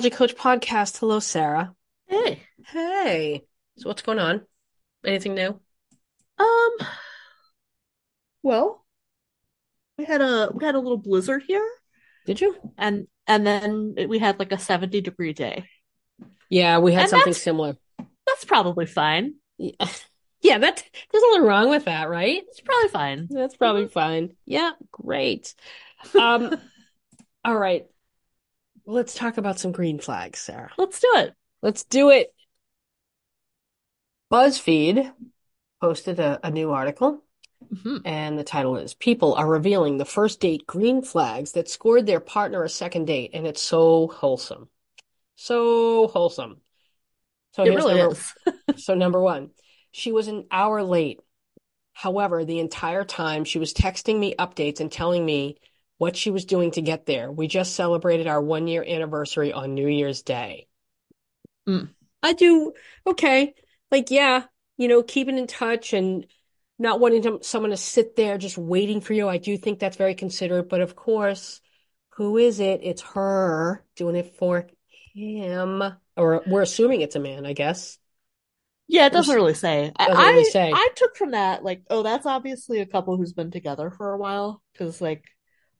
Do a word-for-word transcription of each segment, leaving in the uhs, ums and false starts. Dateology Coach podcast. Hello, Sarah. Hey. Hey. So what's going on? Anything new? Um, well, we had a we had a little blizzard here. Did you? And and then we had like a seventy degree day. Yeah, we had and something that's, similar. That's probably fine. Yeah. Yeah, that there's nothing wrong with that, right? It's probably fine. That's probably mm-hmm. fine. Yeah, great. Um, all right. Let's talk about some green flags, Sarah. Let's do it. Let's do it. BuzzFeed posted a, a new article, mm-hmm. and the title is People Are Revealing the First Date Green Flags That Scored Their Partner a Second Date, and it's so wholesome. So wholesome. So it really number, is. So number one. She was an hour late. However, the entire time she was texting me updates and telling me what she was doing to get there. We just celebrated our one-year anniversary on New Year's Day. Mm. I do. Okay. Like, yeah, you know, keeping in touch and not wanting to, someone to sit there just waiting for you. I do think that's very considerate. But of course, who is it? It's her doing it for him. Or we're assuming it's a man, I guess. Yeah, it doesn't really say. Doesn't I, really say. I took from that, like, oh, that's obviously a couple who's been together for a while. Because, like,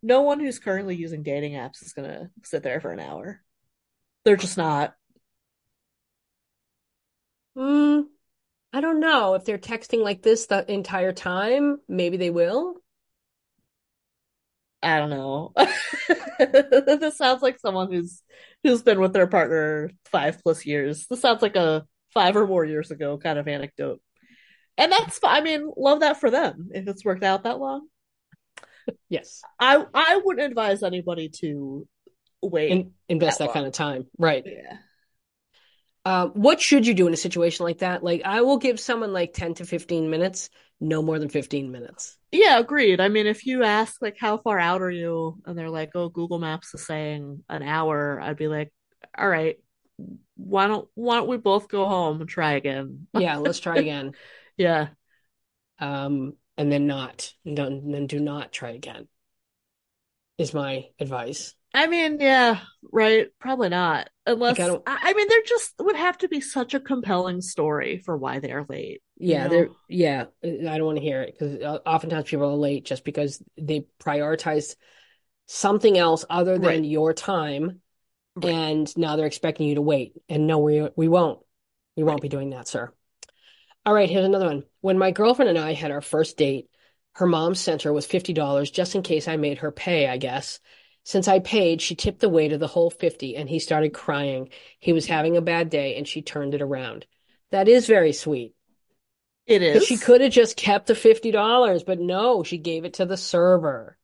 no one who's currently using dating apps is going to sit there for an hour. They're just not. Mm, I don't know. If they're texting like this the entire time, maybe they will. I don't know. This sounds like someone who's who's been with their partner five plus years. This sounds like a five or more years ago kind of anecdote. And that's, I mean, love that for them if it's worked out that long. Yes. I I wouldn't advise anybody to wait. In, invest that, that kind of time. Right. Yeah. Uh, what should you do in a situation like that? Like, I will give someone like ten to fifteen minutes, no more than fifteen minutes. Yeah, agreed. I mean, if you ask like, how far out are you? And they're like, oh, Google Maps is saying an hour. I'd be like, all right. Why don't why don't we both go home and try again? Yeah, let's try again. Yeah, um, and then not, and then do not try again. Is my advice. I mean, yeah, right. Probably not, unless like I, I, I mean, there just would have to be such a compelling story for why they are late. Yeah, they're yeah. I don't want to hear it because oftentimes people are late just because they prioritize something else other than right. your time. Right. And now they're expecting you to wait. And no, we we won't. We won't right. be doing that, sir. All right, here's another one. When my girlfriend and I had our first date, her mom sent her with fifty dollars just in case I made her pay, I guess. Since I paid, she tipped the waiter the whole fifty and he started crying. He was having a bad day and she turned it around. That is very sweet. It is. She could have just kept the fifty dollars, but no, she gave it to the server.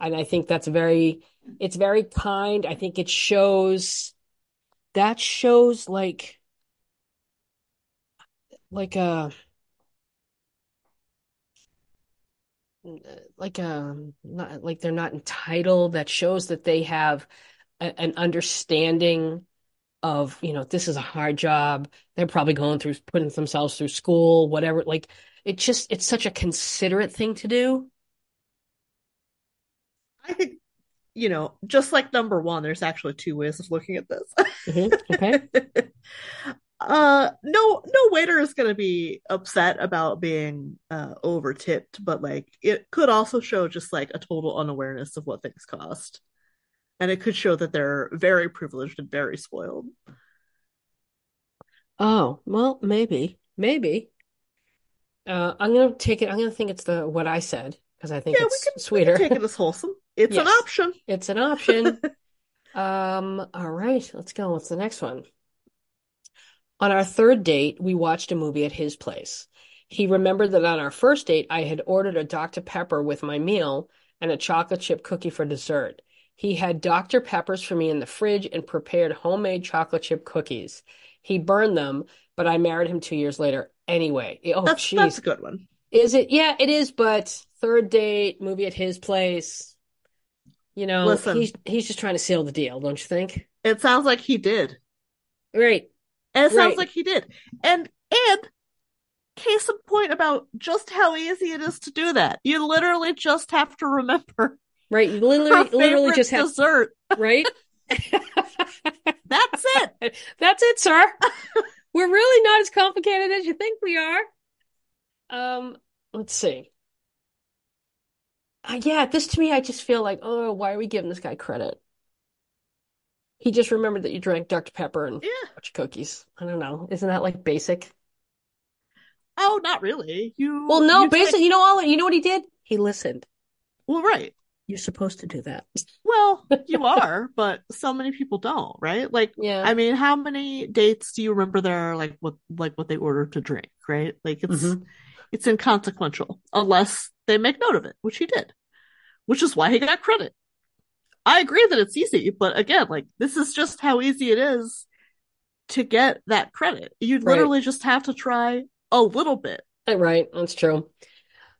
And I think that's very... It's very kind. I think it shows, that shows like, like a, like a, not, like they're not entitled. That shows that they have a, an understanding of, you know, this is a hard job. They're probably going through, putting themselves through school, whatever. Like, it just, it's such a considerate thing to do. I think. You know, just like number one, there's actually two ways of looking at this. Mm-hmm. Okay. uh, no, no waiter is going to be upset about being uh, over tipped, but like it could also show just like a total unawareness of what things cost, and it could show that they're very privileged and very spoiled. Oh well, maybe, maybe. Uh, I'm gonna take it. I'm gonna think it's the what I said because I think yeah, it's we can, sweeter. We can take it as wholesome. It's yes. an option. It's an option. um, all right, let's go. What's the next one? On our third date, we watched a movie at his place. He remembered that on our first date, I had ordered a Doctor Pepper with my meal and a chocolate chip cookie for dessert. He had Doctor Peppers for me in the fridge and prepared homemade chocolate chip cookies. He burned them, but I married him two years later anyway. Oh, that's, geez. That's a good one. Is it? Yeah, it is, but third date, movie at his place. You know, Listen, he's, he's just trying to seal the deal, don't you think? It sounds like he did. Right. And it right. sounds like he did. And, and case in point about just how easy it is to do that. You literally just have to remember. Right. You literally, literally just have dessert. Right. That's it. That's it, sir. We're really not as complicated as you think we are. Um, let's see. Uh, yeah, this to me, I just feel like, oh, why are we giving this guy credit? He just remembered that you drank Doctor Pepper and yeah. a bunch of cookies. I don't know. Isn't that like basic? Oh, not really. You well, no, you basically, tried... you know all. You know what he did? He listened. Well, right. You're supposed to do that. Well, you are, but so many people don't, right? Like, yeah. I mean, how many dates do you remember there? Like what, like what they ordered to drink, right? Like it's, mm-hmm. it's inconsequential unless they make note of it, which he did, which is why he got credit. I agree that it's easy, but again, like this is just how easy it is to get that credit. You'd right. literally just have to try a little bit. Right. That's true.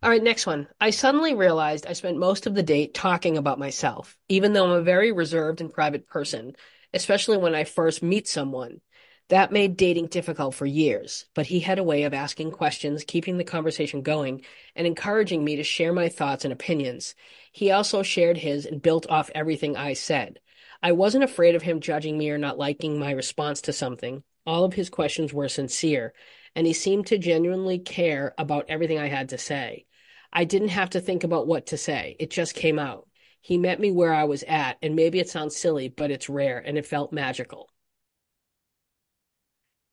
All right. Next one. I suddenly realized I spent most of the date talking about myself, even though I'm a very reserved and private person, especially when I first meet someone. That made dating difficult for years, but he had a way of asking questions, keeping the conversation going, and encouraging me to share my thoughts and opinions. He also shared his and built off everything I said. I wasn't afraid of him judging me or not liking my response to something. All of his questions were sincere, and he seemed to genuinely care about everything I had to say. I didn't have to think about what to say. It just came out. He met me where I was at, and maybe it sounds silly, but it's rare, and it felt magical.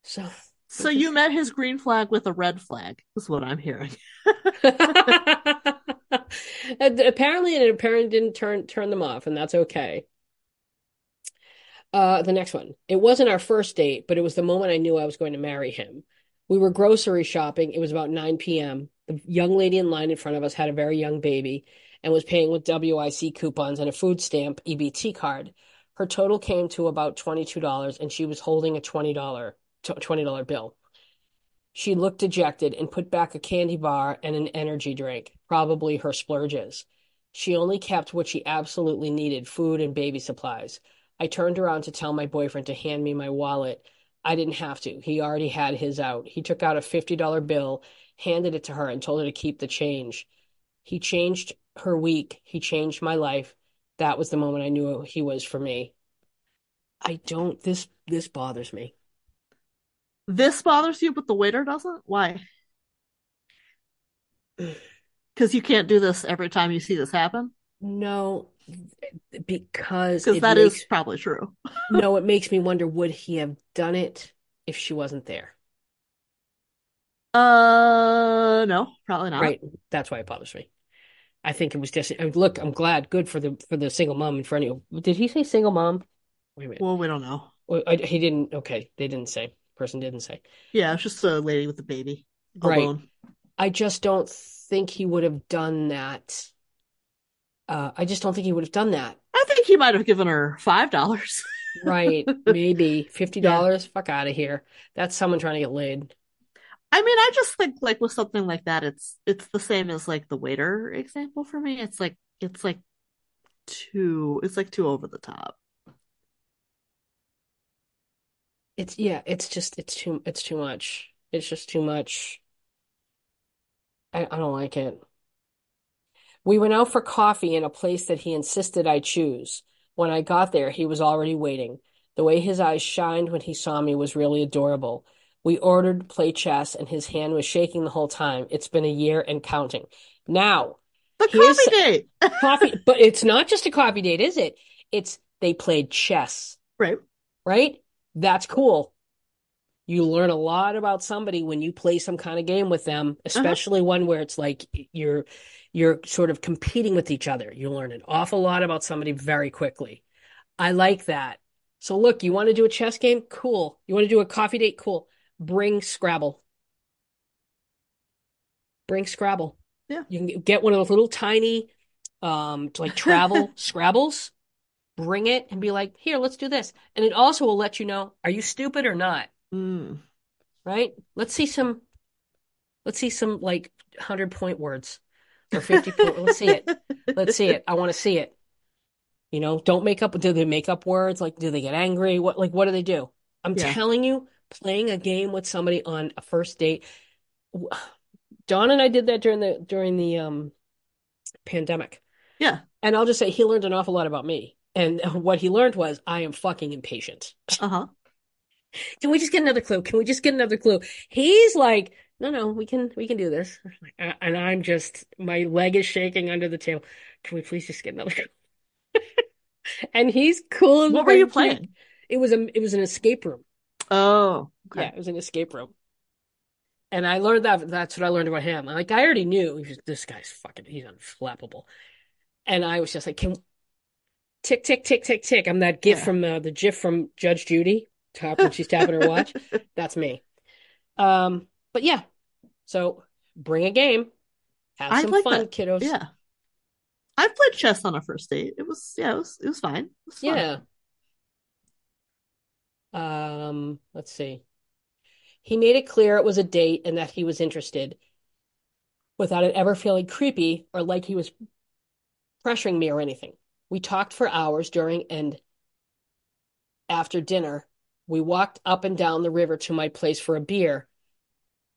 So, so you met his green flag with a red flag, is what I'm hearing. And apparently, it apparently didn't turn turn them off, and that's okay. Uh, the next one. It wasn't our first date, but it was the moment I knew I was going to marry him. We were grocery shopping. It was about nine p.m. The young lady in line in front of us had a very young baby and was paying with W I C coupons and a food stamp E B T card. Her total came to about twenty-two dollars, and she was holding a twenty dollar bill. She looked dejected and put back a candy bar and an energy drink, probably her splurges. She only kept what she absolutely needed, food and baby supplies. I turned around to tell my boyfriend to hand me my wallet. I didn't have to. He already had his out. He took out a fifty dollar bill, handed it to her, and told her to keep the change. He changed her week. He changed my life. That was the moment I knew he was for me. I don't, this, this bothers me. This bothers you, but the waiter doesn't? Why? Because you can't do this every time you see this happen? No, because... Because that makes, is probably true. No, it makes me wonder, would he have done it if she wasn't there? Uh, no, probably not. Right, that's why it bothers me. I think it was just... I mean, look, I'm glad, good for the for the single mom in front of you. Did he say single mom? Wait a minute. Well, we don't know. I, he didn't... Okay, they didn't say. Person didn't say. Yeah, it's just a lady with a baby alone. Right. I just don't think he would have done that. Uh, I just don't think he would have done that. I think he might have given her five dollars. Right, maybe. fifty dollars? Yeah. Fuck out of here. That's someone trying to get laid. I mean, I just think, like, with something like that, it's it's the same as, like, the waiter example for me. It's, like, it's, like, too, it's, like, too over the top. It's, yeah, it's just, it's too, it's too much. It's just too much. I, I don't like it. We went out for coffee in a place that he insisted I choose. When I got there, he was already waiting. The way his eyes shined when he saw me was really adorable. We ordered to play chess, and his hand was shaking the whole time. It's been a year and counting. Now. The coffee date. Coffee, but it's not just a coffee date, is it? It's, they played chess. Right. Right? That's cool. You learn a lot about somebody when you play some kind of game with them, especially uh-huh. one where it's like you're you're sort of competing with each other. You learn an awful lot about somebody very quickly. I like that. So look, you want to do a chess game? Cool. You want to do a coffee date? Cool. Bring Scrabble. Bring Scrabble. Yeah. You can get one of those little tiny um like travel Scrabbles. Bring it and be like, here, let's do this. And it also will let you know, are you stupid or not? Mm. Right? Let's see some, let's see some like one hundred point words or fifty point. Let's see it. Let's see it. I want to see it. You know, don't make up. Do they make up words? Like, do they get angry? What, like, what do they do? I'm yeah. telling you, playing a game with somebody on a first date. Dawn and I did that during the, during the um pandemic. Yeah. And I'll just say he learned an awful lot about me. And what he learned was, I am fucking impatient. Uh-huh. Can we just get another clue? Can we just get another clue? He's like, no, no, we can we can do this. And I'm just, my leg is shaking under the table. Can we please just get another clue? And he's cool. What were you playing? It was a, it was an escape room. Oh, okay. Yeah, it was an escape room. And I learned that, that's what I learned about him. Like, I already knew, he was, this guy's fucking, he's unflappable. And I was just like, can tick, tick, tick, tick, tick. I'm that gif yeah. from uh, the gif from Judge Judy. Top when she's tapping her watch. That's me. Um, but yeah. So bring a game. Have some like fun, that. Kiddos. Yeah. I played chess on a first date. It was yeah, it was it was fine. It was yeah. Um, let's see. He made it clear it was a date and that he was interested without it ever feeling creepy or like he was pressuring me or anything. We talked for hours during and after dinner. We walked up and down the river to my place for a beer.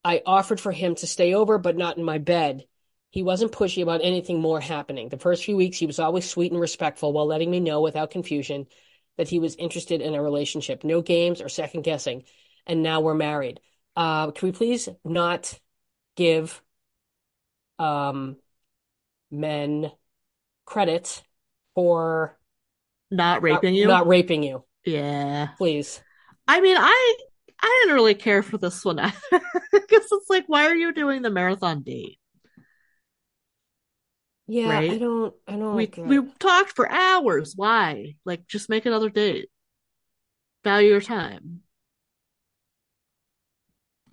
I offered for him to stay over, but not in my bed. He wasn't pushy about anything more happening. The first few weeks, he was always sweet and respectful while letting me know without confusion that he was interested in a relationship. No games or second guessing. And now we're married. Uh, can we please not give um, men credit for not raping not, you? Not raping you. Yeah. Please. I mean, I I didn't really care for this one either. Because it's like, why are you doing the marathon date? Yeah, right? I don't I don't we, like that. We talked for hours. Why? Like, just make another date. Value your time.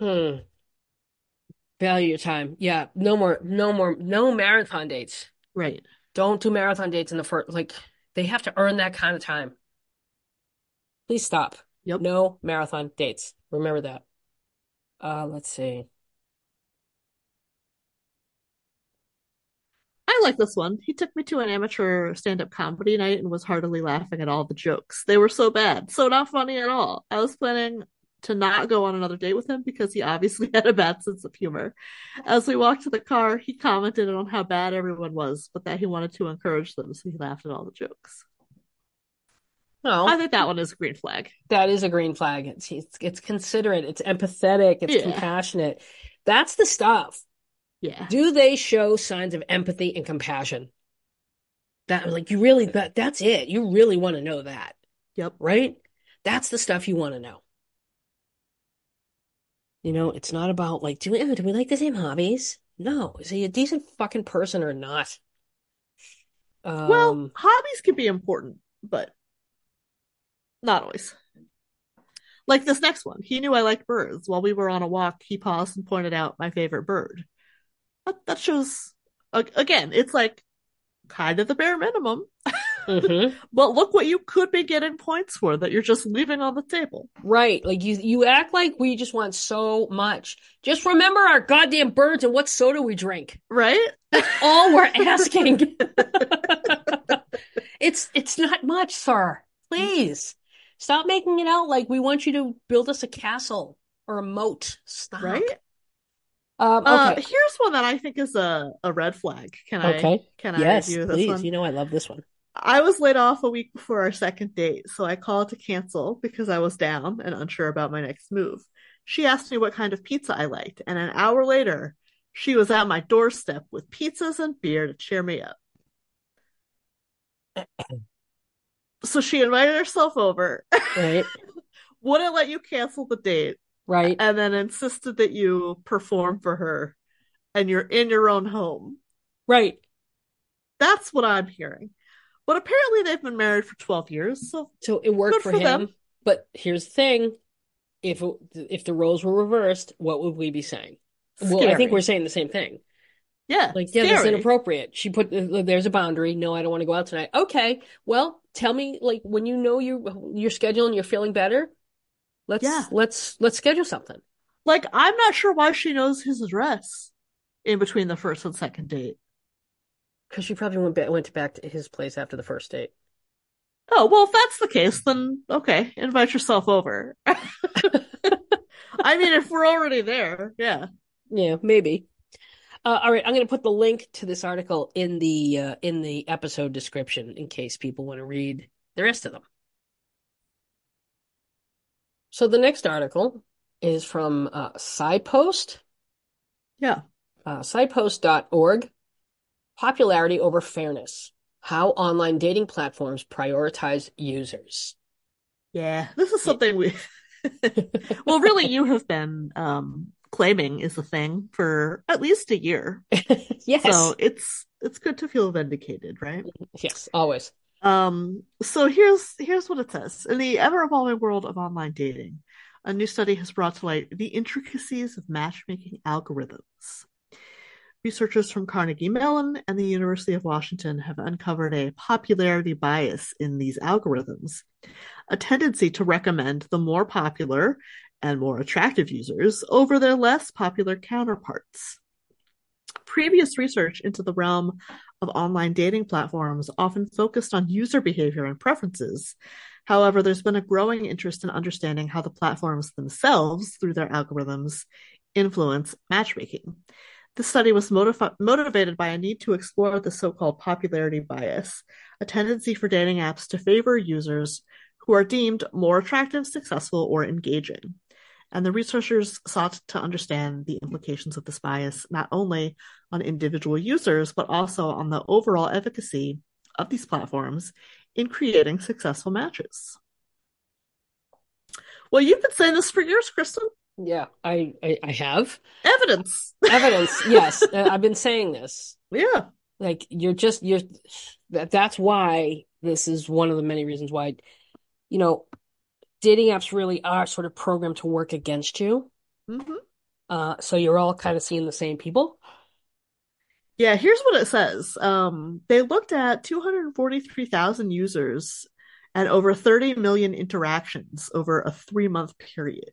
Hmm. Value your time. Yeah. No more no more no marathon dates. Right. Don't do marathon dates in the first, like, they have to earn that kind of time. Please stop. Yep. No marathon dates. Remember that. Uh, let's see. I like this one. He took me to an amateur stand-up comedy night and was heartily laughing at all the jokes. They were so bad. So not funny at all. I was planning to not go on another date with him because he obviously had a bad sense of humor. As we walked to the car, he commented on how bad everyone was, but that he wanted to encourage them, so he laughed at all the jokes. No, I think that one is a green flag. That is a green flag. It's it's, it's considerate. It's empathetic. It's yeah. compassionate. That's the stuff. Yeah. Do they show signs of empathy and compassion? That like you really that, that's it. You really want to know that. Yep. Right. That's the stuff you want to know. You know, it's not about like do we oh, do we like the same hobbies? No. Is he a decent fucking person or not? Um, well, hobbies can be important, but. Not always. Like this next one. He knew I liked birds. While we were on a walk, he paused and pointed out my favorite bird. That, that shows, again, it's like kind of the bare minimum. Mm-hmm. But look what you could be getting points for that you're just leaving on the table. Right. Like you, you act like we just want so much. Just remember our goddamn birds and what soda we drink. Right? That's all we're asking. It's, it's not much, sir. Please. Stop making it out like we want you to build us a castle or a moat. Stop. Right? Um, okay. uh, here's one that I think is a, a red flag. Can okay. I can yes, I review this please. One? You know I love this one. I was laid off a week before our second date, so I called to cancel because I was down and unsure about my next move. She asked me what kind of pizza I liked, and an hour later, she was at my doorstep with pizzas and beer to cheer me up. So she invited herself over. Right. Wouldn't let you cancel the date. Right. And then insisted that you perform for her and you're in your own home. Right. That's what I'm hearing. But apparently they've been married for twelve years. So, so it worked for, for him. Them. But here's the thing. If it, if the roles were reversed, what would we be saying? Scary. Well, I think we're saying the same thing. Yeah. Like, yeah, scary. That's inappropriate. She put, there's a boundary. No, I don't want to go out tonight. Okay. Well, tell me, like, when you know you're, you're scheduled and you're feeling better, let's, yeah. let's, let's schedule something. Like, I'm not sure why she knows his address in between the first and second date. Because she probably went, ba- went back to his place after the first date. Oh, well, if that's the case, then, okay, invite yourself over. I mean, if we're already there, yeah. Yeah, maybe. Uh, all right, I'm going to put the link to this article in the uh, in the episode description in case people want to read the rest of them. So the next article is from uh, SciPost. Yeah. Uh, SciPost dot org. Popularity over fairness. How online dating platforms prioritize users. Yeah, this is something we... well, really, you have been um, claiming is a thing for at least a year. Yes. So it's it's good to feel vindicated, right? Yes, always. Um, so here's here's what it says. In the ever-evolving world of online dating, a new study has brought to light the intricacies of matchmaking algorithms. Researchers from Carnegie Mellon and the University of Washington have uncovered a popularity bias in these algorithms, a tendency to recommend the more popular and more attractive users over their less popular counterparts. Previous research into the realm of online dating platforms often focused on user behavior and preferences. However, there's been a growing interest in understanding how the platforms themselves, through their algorithms, influence matchmaking. The study was motiv- motivated by a need to explore the so-called popularity bias, a tendency for dating apps to favor users who are deemed more attractive, successful, or engaging. And the researchers sought to understand the implications of this bias, not only on individual users, but also on the overall efficacy of these platforms in creating successful matches. Well, you've been saying this for years, Kristen. Yeah, I, I, I have. Evidence. Evidence, yes. I've been saying this. Yeah. Like, you're just, you're, that, that's why this is one of the many reasons why, you know, dating apps really are sort of programmed to work against you. Mm-hmm. Uh, so you're all kind of seeing the same people. Yeah, here's what it says. Um, they looked at two hundred forty-three thousand users and over thirty million interactions over a three-month period.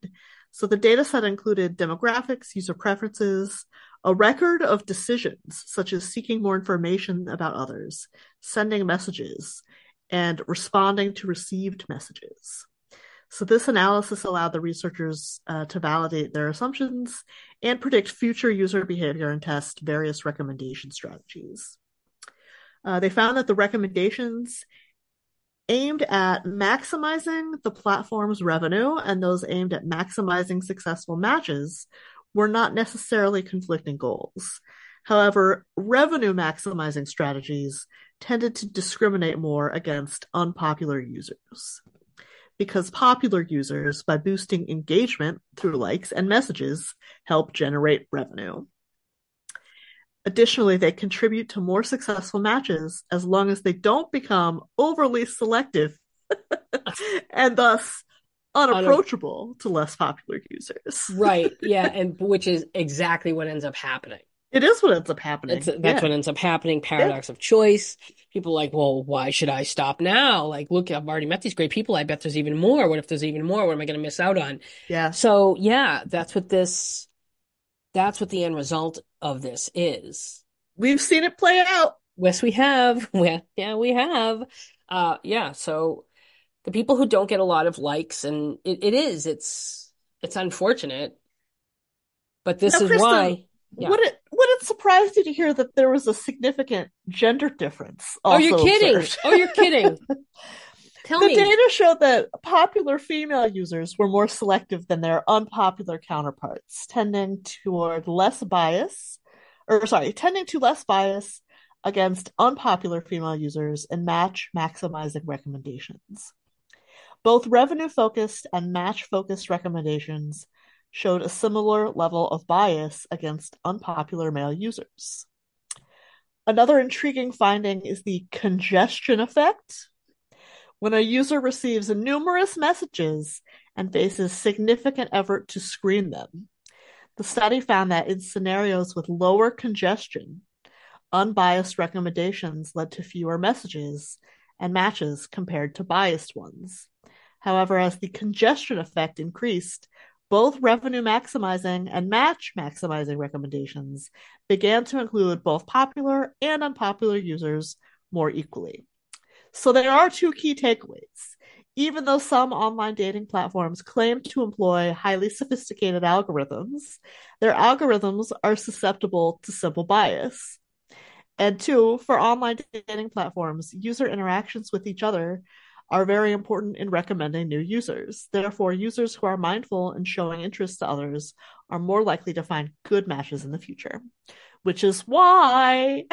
So the data set included demographics, user preferences, a record of decisions, such as seeking more information about others, sending messages, and responding to received messages. So this analysis allowed the researchers uh, to validate their assumptions and predict future user behavior and test various recommendation strategies. Uh, they found that the recommendations aimed at maximizing the platform's revenue and those aimed at maximizing successful matches were not necessarily conflicting goals. However, revenue maximizing strategies tended to discriminate more against unpopular users, because popular users, by boosting engagement through likes and messages, help generate revenue. Additionally, they contribute to more successful matches as long as they don't become overly selective and thus unapproachable to less popular users. Right. Yeah. And which is exactly what ends up happening. It is what ends up happening. It's, that's yeah. what ends up happening. Paradox yeah. of choice. People are like, well, why should I stop now? Like, look, I've already met these great people. I bet there's even more. What if there's even more? What am I going to miss out on? Yeah. So, yeah, that's what this... That's what the end result of this is. We've seen it play out. Yes, we have. Well, yeah, we have. Uh, yeah, so the people who don't get a lot of likes, and it, it is, it's it's unfortunate, but this now, is Kristen, why. Yeah. Would it would it surprise you to hear that there was a significant gender difference? Also oh, you're kidding! Observed? Oh, you're kidding! Tell the me. The data showed that popular female users were more selective than their unpopular counterparts, tending toward less bias, or sorry, tending to less bias against unpopular female users and match maximizing recommendations. Both revenue-focused and match-focused recommendations showed a similar level of bias against unpopular male users. Another intriguing finding is the congestion effect. When a user receives numerous messages and faces significant effort to screen them, the study found that in scenarios with lower congestion, unbiased recommendations led to fewer messages and matches compared to biased ones. However, as the congestion effect increased, both revenue-maximizing and match-maximizing recommendations began to include both popular and unpopular users more equally. So there are two key takeaways. Even though some online dating platforms claim to employ highly sophisticated algorithms, their algorithms are susceptible to simple bias. And two, for online dating platforms, user interactions with each other are very important in recommending new users. Therefore, users who are mindful and showing interest to others are more likely to find good matches in the future, which is why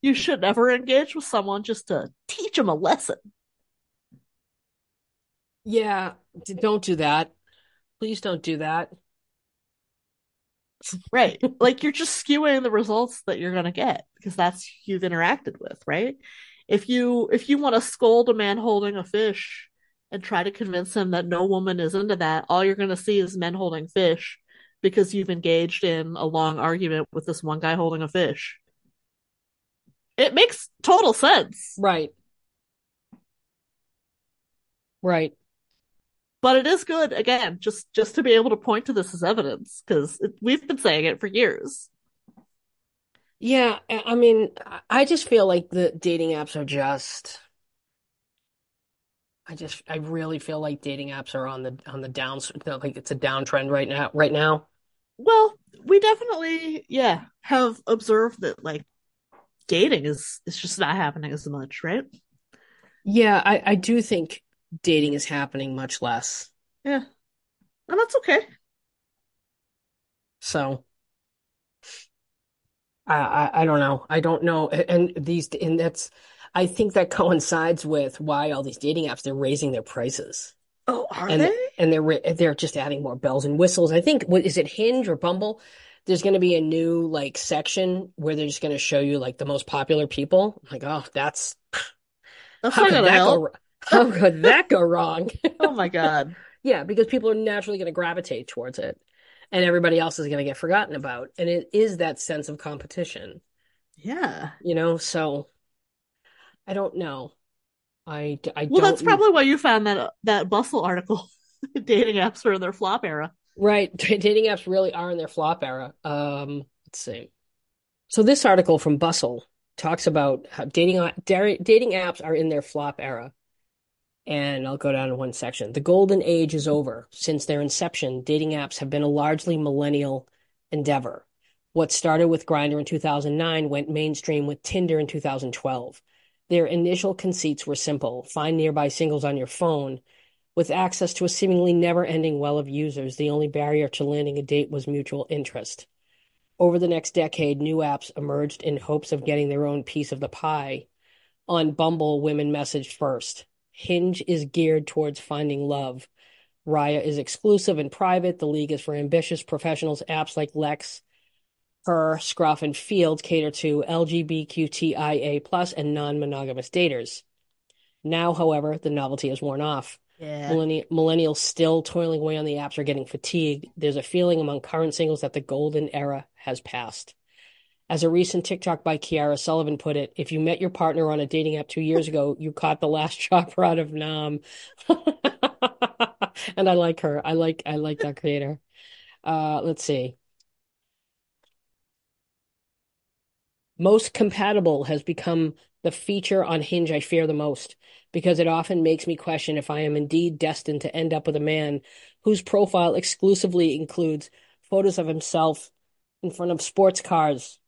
you should never engage with someone just to teach them a lesson. Yeah, don't do that. Please don't do that. Right. Like, you're just skewing the results that you're going to get because that's who you've interacted with, right? If you if you want to scold a man holding a fish and try to convince him that no woman is into that, all you're going to see is men holding fish because you've engaged in a long argument with this one guy holding a fish. It makes total sense. Right. Right. But it is good, again, just, just to be able to point to this as evidence, because we've been saying it for years. Yeah, I mean, I just feel like the dating apps are just, I just, I really feel like dating apps are on the on the down, like it's a downtrend right now. Right now. Well, we definitely, yeah, have observed that like dating is it's just not happening as much, right? Yeah, I, I do think dating is happening much less. Yeah, and that's okay. So. I, I don't know. I don't know. And these, and that's, I think that coincides with why all these dating apps, they're raising their prices. Oh, are and, they? And they're, they're just adding more bells and whistles. I think, what is it, Hinge or Bumble? There's going to be a new like section where they're just going to show you like the most popular people. I'm like, oh, that's, that's how, could that go, how could that go wrong? Oh my God. Yeah. Because people are naturally going to gravitate towards it. And everybody else is going to get forgotten about. And it is that sense of competition. Yeah. You know, so I don't know. I, I well, don't... that's probably why you found that that Bustle article. Dating apps are in their flop era. Right. Dating apps really are in their flop era. Um, let's see. So this article from Bustle talks about how dating dating apps are in their flop era. And I'll go down to one section. The golden age is over. Since their inception, dating apps have been a largely millennial endeavor. What started with Grindr in two thousand nine went mainstream with Tinder in two thousand twelve. Their initial conceits were simple. Find nearby singles on your phone. With access to a seemingly never-ending well of users, the only barrier to landing a date was mutual interest. Over the next decade, new apps emerged in hopes of getting their own piece of the pie. On Bumble, women messaged first. Hinge is geared towards finding love. Raya is exclusive and private. The League is for ambitious professionals. Apps like Lex, Her, Scruff, and Field cater to L G B T Q I A plus and non-monogamous daters. Now, however, the novelty has worn off. Yeah. Millenni- millennials still toiling away on the apps are getting fatigued. There's a feeling among current singles that the golden era has passed. As a recent TikTok by Kiara Sullivan put it, if you met your partner on a dating app two years ago, you caught the last chopper out of Nam. And I like her. I like I like that creator. Uh, let's see. Most compatible has become the feature on Hinge I fear the most, because it often makes me question if I am indeed destined to end up with a man whose profile exclusively includes photos of himself in front of sports cars,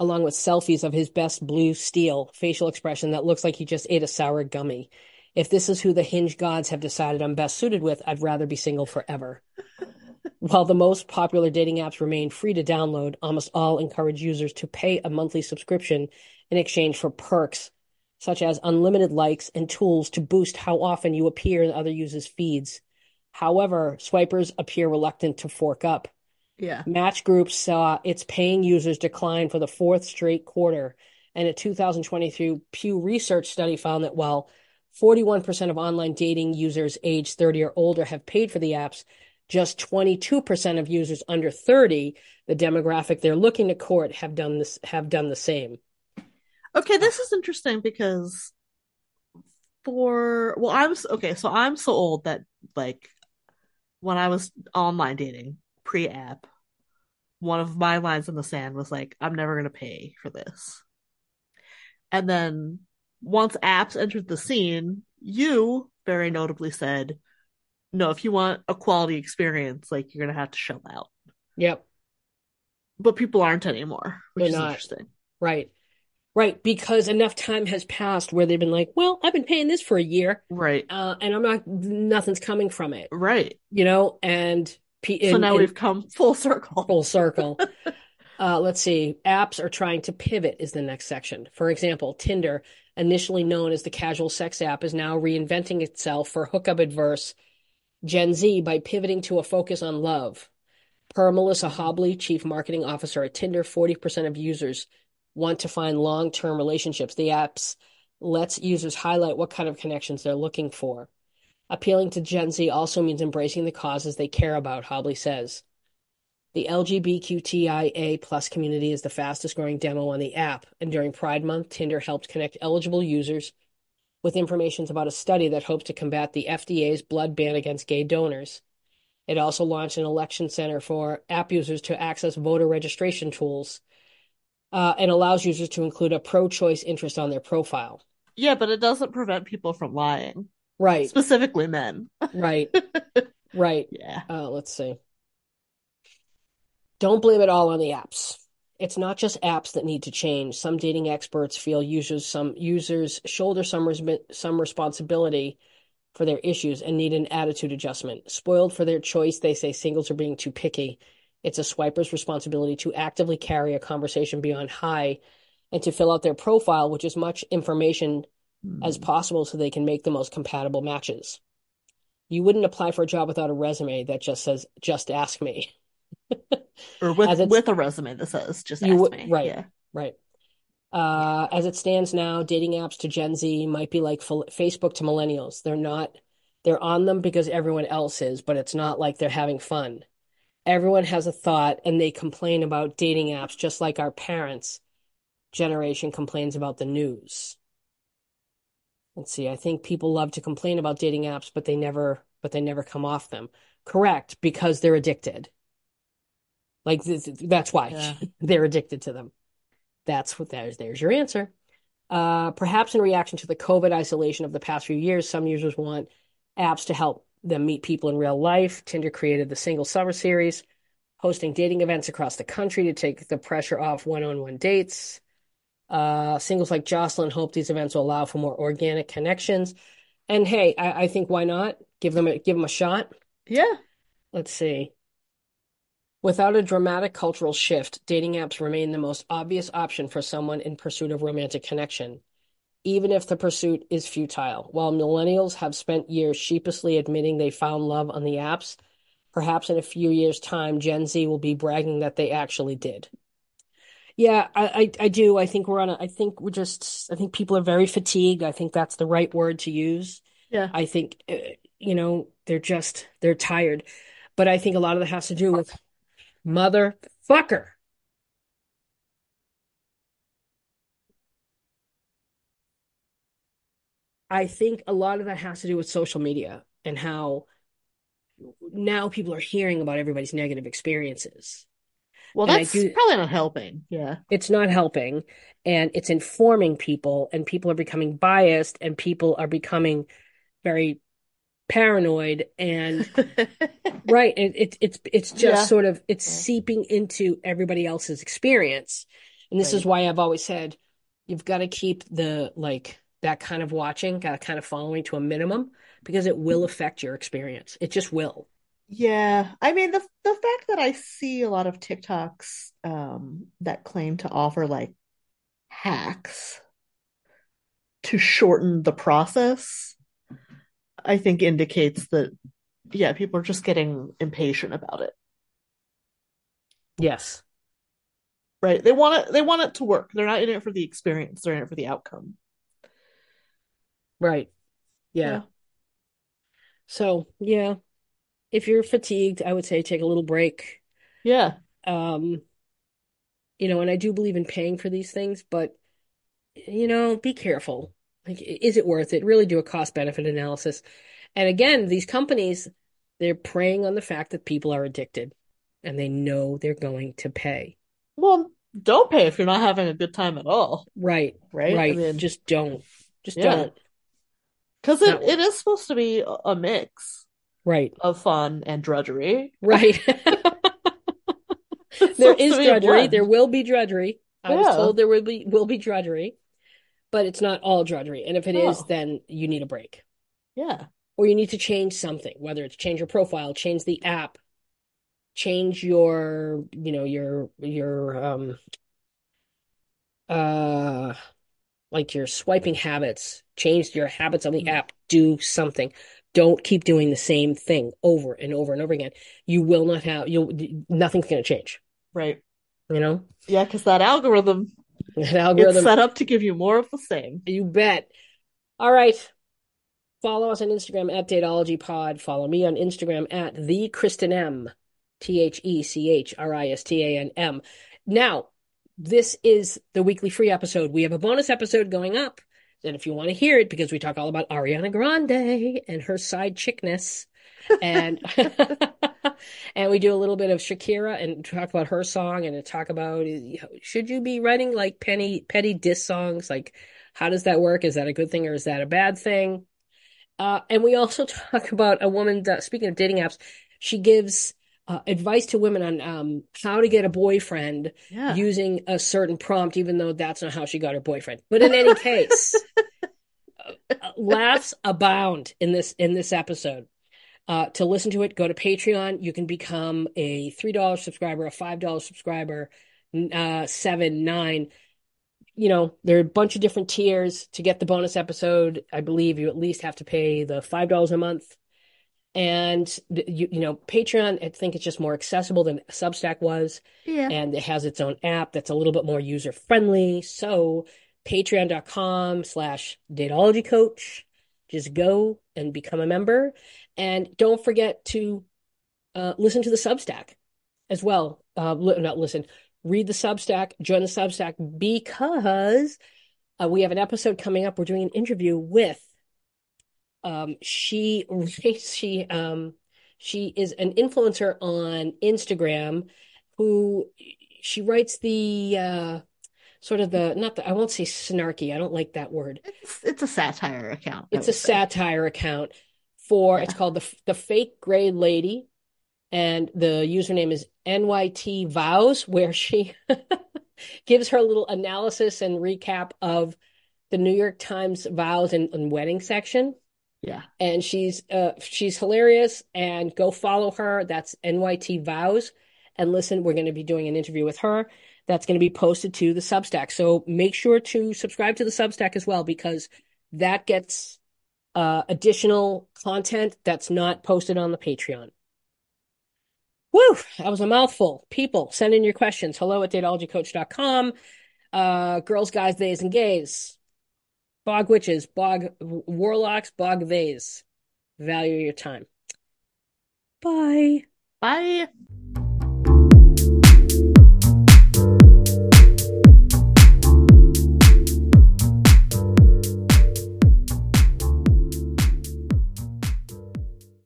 along with selfies of his best blue steel, facial expression that looks like he just ate a sour gummy. If this is who the Hinge gods have decided I'm best suited with, I'd rather be single forever. While the most popular dating apps remain free to download, almost all encourage users to pay a monthly subscription in exchange for perks, such as unlimited likes and tools to boost how often you appear in other users' feeds. However, swipers appear reluctant to fork up. Yeah. Match Group saw its paying users decline for the fourth straight quarter, and a two thousand twenty-three Pew Research study found that while forty-one percent of online dating users aged thirty or older have paid for the apps, just twenty-two percent of users under thirty, the demographic they're looking to court, have done this have done the same. Okay, this is interesting because for well, I'm okay, so I'm so old that like when I was online dating, pre-app, one of my lines in the sand was like, I'm never going to pay for this. And then once apps entered the scene, you very notably said, no, if you want a quality experience, like, you're going to have to shell out. Yep. But people aren't anymore, which They're is not. Interesting. Right. Right, because enough time has passed where they've been like, well, I've been paying this for a year. Right. Uh, and I'm not, nothing's coming from it. Right. You know, and... P- so and, now and, we've come full circle. Full circle. uh, let's see. Apps are trying to pivot is the next section. For example, Tinder, initially known as the casual sex app, is now reinventing itself for hookup-adverse Gen Z by pivoting to a focus on love. Per Melissa Hobley, chief marketing officer at Tinder, forty percent of users want to find long-term relationships. The apps lets users highlight what kind of connections they're looking for. Appealing to Gen Z also means embracing the causes they care about, Hobley says. The LGBTQIA plus community is the fastest-growing demo on the app, and during Pride Month, Tinder helped connect eligible users with information about a study that hopes to combat the F D A's blood ban against gay donors. It also launched an election center for app users to access voter registration tools, Uh, and allows users to include a pro-choice interest on their profile. Yeah, but it doesn't prevent people from lying. Right. Specifically men. Right. Right. Yeah. Uh, let's see. Don't blame it all on the apps. It's not just apps that need to change. Some dating experts feel users some users shoulder some, res- some responsibility for their issues and need an attitude adjustment. Spoiled for their choice, they say singles are being too picky. It's a swiper's responsibility to actively carry a conversation beyond high and to fill out their profile with as much information mm. as possible so they can make the most compatible matches. You wouldn't apply for a job without a resume that just says, just ask me. Or with, with a resume that says, just ask w- me. Right, yeah. Right. Uh, as it stands now, dating apps to Gen Z might be like Facebook to millennials. They're not, they're on them because everyone else is, but it's not like they're having fun. Everyone has a thought, and they complain about dating apps just like our parents' generation complains about the news. Let's see. I think people love to complain about dating apps, but they never, but they never come off them. Correct, because they're addicted. Like th- that's why yeah. They're addicted to them. That's what that is. There's your answer. Uh, perhaps in reaction to the COVID isolation of the past few years, some users want apps to help them meet people in real life. Tinder created the Single Summer Series, hosting dating events across the country to take the pressure off one-on-one dates. Uh, singles like Jocelyn hope these events will allow for more organic connections. And hey, I, I think why not? Give them a, give them a shot. Yeah. Let's see. Without a dramatic cultural shift, dating apps remain the most obvious option for someone in pursuit of romantic connection, even if the pursuit is futile. While millennials have spent years sheepishly admitting they found love on the apps, perhaps in a few years' time, Gen Z will be bragging that they actually did. Yeah, I, I, I do. I think we're on a, I think we're just, I think people are very fatigued. I think that's the right word to use. Yeah. I think, you know, they're just, they're tired. But I think a lot of that has to do with motherfucker. I think a lot of that has to do with social media and how now people are hearing about everybody's negative experiences. Well, and that's do, probably not helping. Yeah. It's not helping. And it's informing people, and people are becoming biased, and people are becoming very paranoid. And right. And it, it, it's, it's just yeah. sort of, it's yeah. seeping into everybody else's experience. And this right. is why I've always said, you've got to keep the, like, that kind of watching, that kind of following to a minimum, because it will affect your experience. It just will. Yeah. I mean, the the fact that I see a lot of TikToks um, that claim to offer like hacks to shorten the process, I think indicates that, yeah, people are just getting impatient about it. Yes. Right. They want it, they want it to work. They're not in it for the experience. They're in it for the outcome. Right. Yeah. yeah. So, yeah. If you're fatigued, I would say take a little break. Yeah. Um, you know, and I do believe in paying for these things, but, you know, be careful. Like, is it worth it? Really do a cost-benefit analysis. And again, these companies, they're preying on the fact that people are addicted and they know they're going to pay. Well, don't pay if you're not having a good time at all. Right. Right. Right. I mean, just don't. Just yeah. don't. Because it, it is supposed to be a mix, right, of fun and drudgery. Right. There is drudgery. There will be drudgery. I yeah. was told there will be will be drudgery, but it's not all drudgery. And if it oh. is, then you need a break. Yeah. Or you need to change something, whether it's change your profile, change the app, change your, you know, your, your, um, uh, like your swiping habits, change your habits on the mm-hmm. app, do something. Don't keep doing the same thing over and over and over again. You will not have, you'll, nothing's going to change. Right. You know? Yeah, because that algorithm, that algorithm, it's set up to give you more of the same. You bet. All right. Follow us on Instagram at dateologypod. Follow me on Instagram at thekhristanm, T H E C H R I S T A N M. Now, this is the weekly free episode. We have a bonus episode going up. And if you want to hear it, because we talk all about Ariana Grande and her side chickness. And and we do a little bit of Shakira and talk about her song and talk about, should you be writing like penny, petty diss songs? Like, how does that work? Is that a good thing or is that a bad thing? Uh, and we also talk about a woman, that, speaking of dating apps, she gives uh, advice to women on um, how to get a boyfriend yeah. using a certain prompt, even though that's not how she got her boyfriend. But in any case, uh, laughs abound in this in this episode. Uh, to listen to it, go to Patreon. You can become a three dollar subscriber, a five dollar subscriber, uh, seven, nine. You know, there are a bunch of different tiers. To get the bonus episode, I believe you at least have to pay the five dollars a month. And, you, you know, Patreon, I think it's just more accessible than Substack was. Yeah. And it has its own app that's a little bit more user-friendly. So patreon.com slash dateologycoach. Just go and become a member. And don't forget to uh, listen to the Substack as well. Uh, li- not listen. Read the Substack, join the Substack, because uh, we have an episode coming up. We're doing an interview with, um, she, she, um, she is an influencer on Instagram who, she writes the, uh, sort of the, not the, I won't say snarky. I don't like that word. It's, it's a satire account. It's a say. satire account for, yeah. it's called the the Fake Gray Lady. And the username is N Y T Vows, where she gives her little analysis and recap of the New York Times vows and, and wedding section. Yeah. And she's uh, she's hilarious. And go follow her. That's N Y T Vows. And listen, we're going to be doing an interview with her. That's going to be posted to the Substack. So make sure to subscribe to the Substack as well, because that gets uh, additional content that's not posted on the Patreon. Woo! That was a mouthful. People, send in your questions. Hello at dateologycoach dot com. Uh, girls, guys, theys, and gays. Bog witches, bog warlocks, bog theys. Value your time. Bye. Bye.